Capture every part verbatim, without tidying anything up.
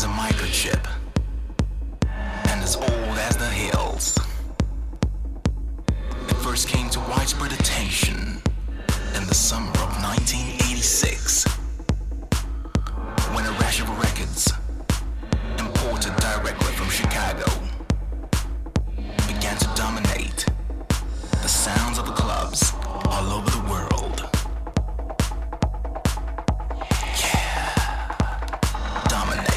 as a microchip and as old as the hills. It first came to widespread attention in the summer of nineteen eighty-six when a rash of records imported directly from Chicago began to dominate the sounds of the clubs all over the world. Yeah, dominate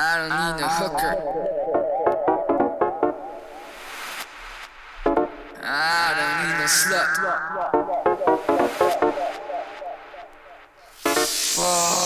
I don't need no hooker. I don't need no slut. Whoa.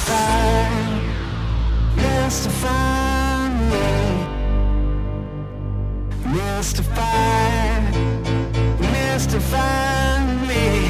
Mystify, mystify me. Mystify, mystify me.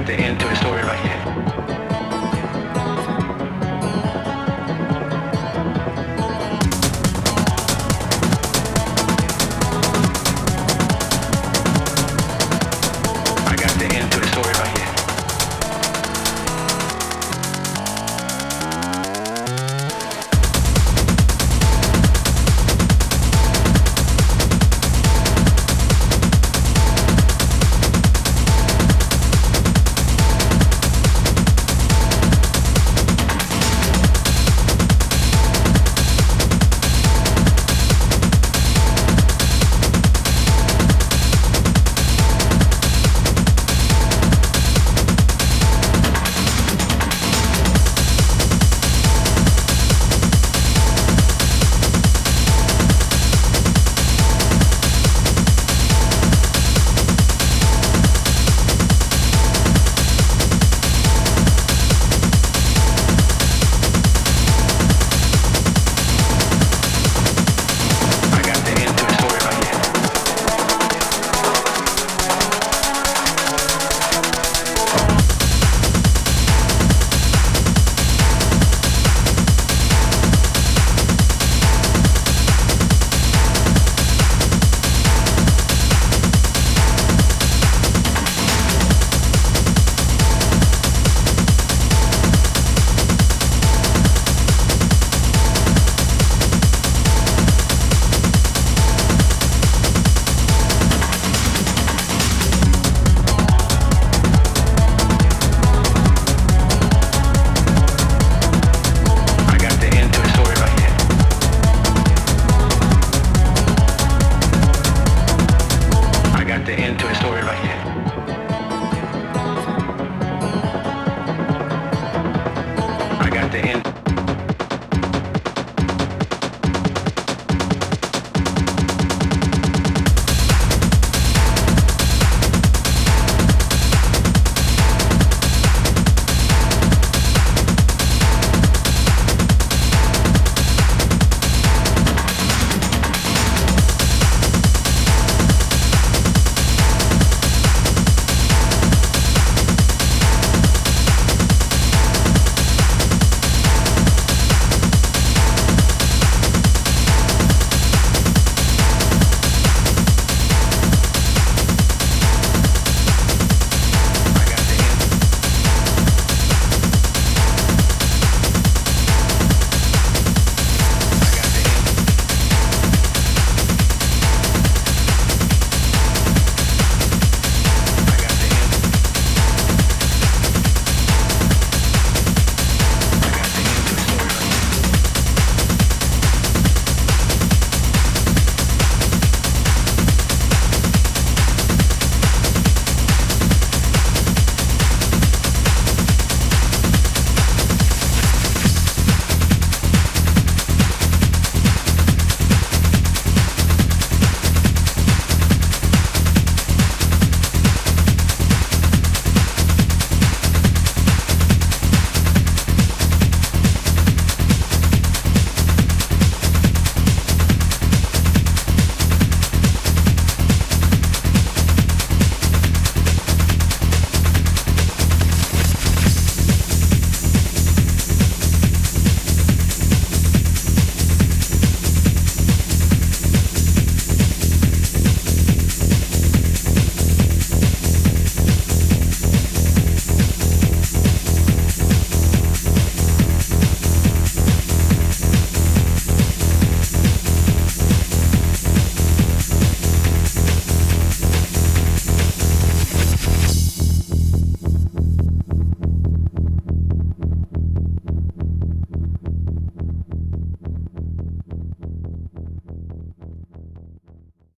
at the end to a story right here.